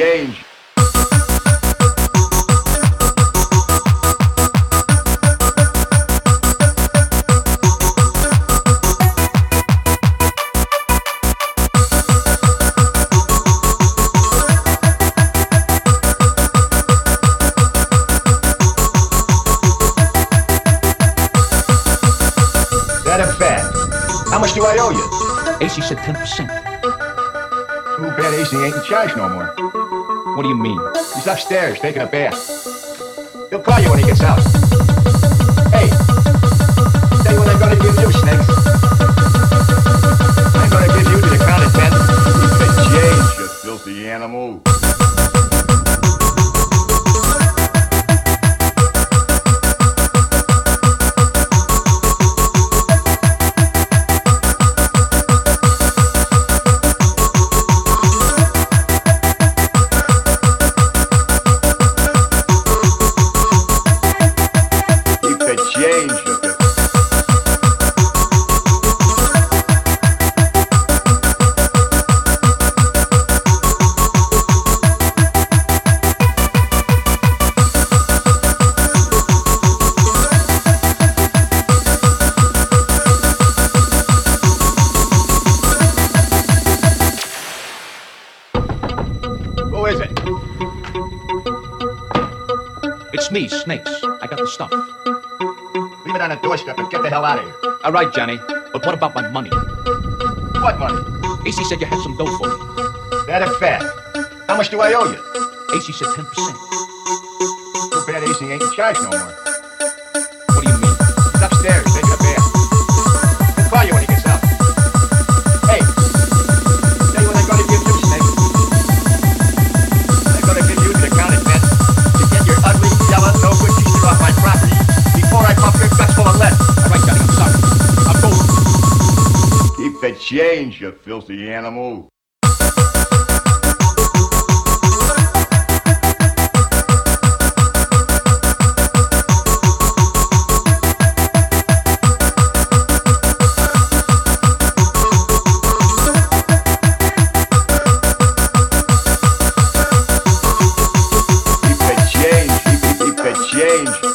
change. How much do I owe you? AC said 10%. Too bad AC ain't in charge no more. What do you mean? He's upstairs taking a bath. He'll call you when he gets out. Hey, tell you what I'm gonna give you, Snakes. I'm gonna give you to the counter tent. You can change, you filthy animal. It's me, Snakes. I got the stuff. Leave it on the doorstep and get the hell out of here. All right, Johnny. But what about my money? What money? AC said you had some dough for me. That a fact. How much do I owe you? AC said 10%. Too bad AC ain't in charge no more. What do you mean? He's upstairs taking a bath. I'll call you when he gets out. Hey, tell you what I'm gonna give you, Snakes. I'm gonna give you to the county tent to get your ugly, yellow, no good teacher off my property before I pump your guts full of lead. All right, Johnny, I'm sorry. I'm going. Keep the change, you filthy animal. Change.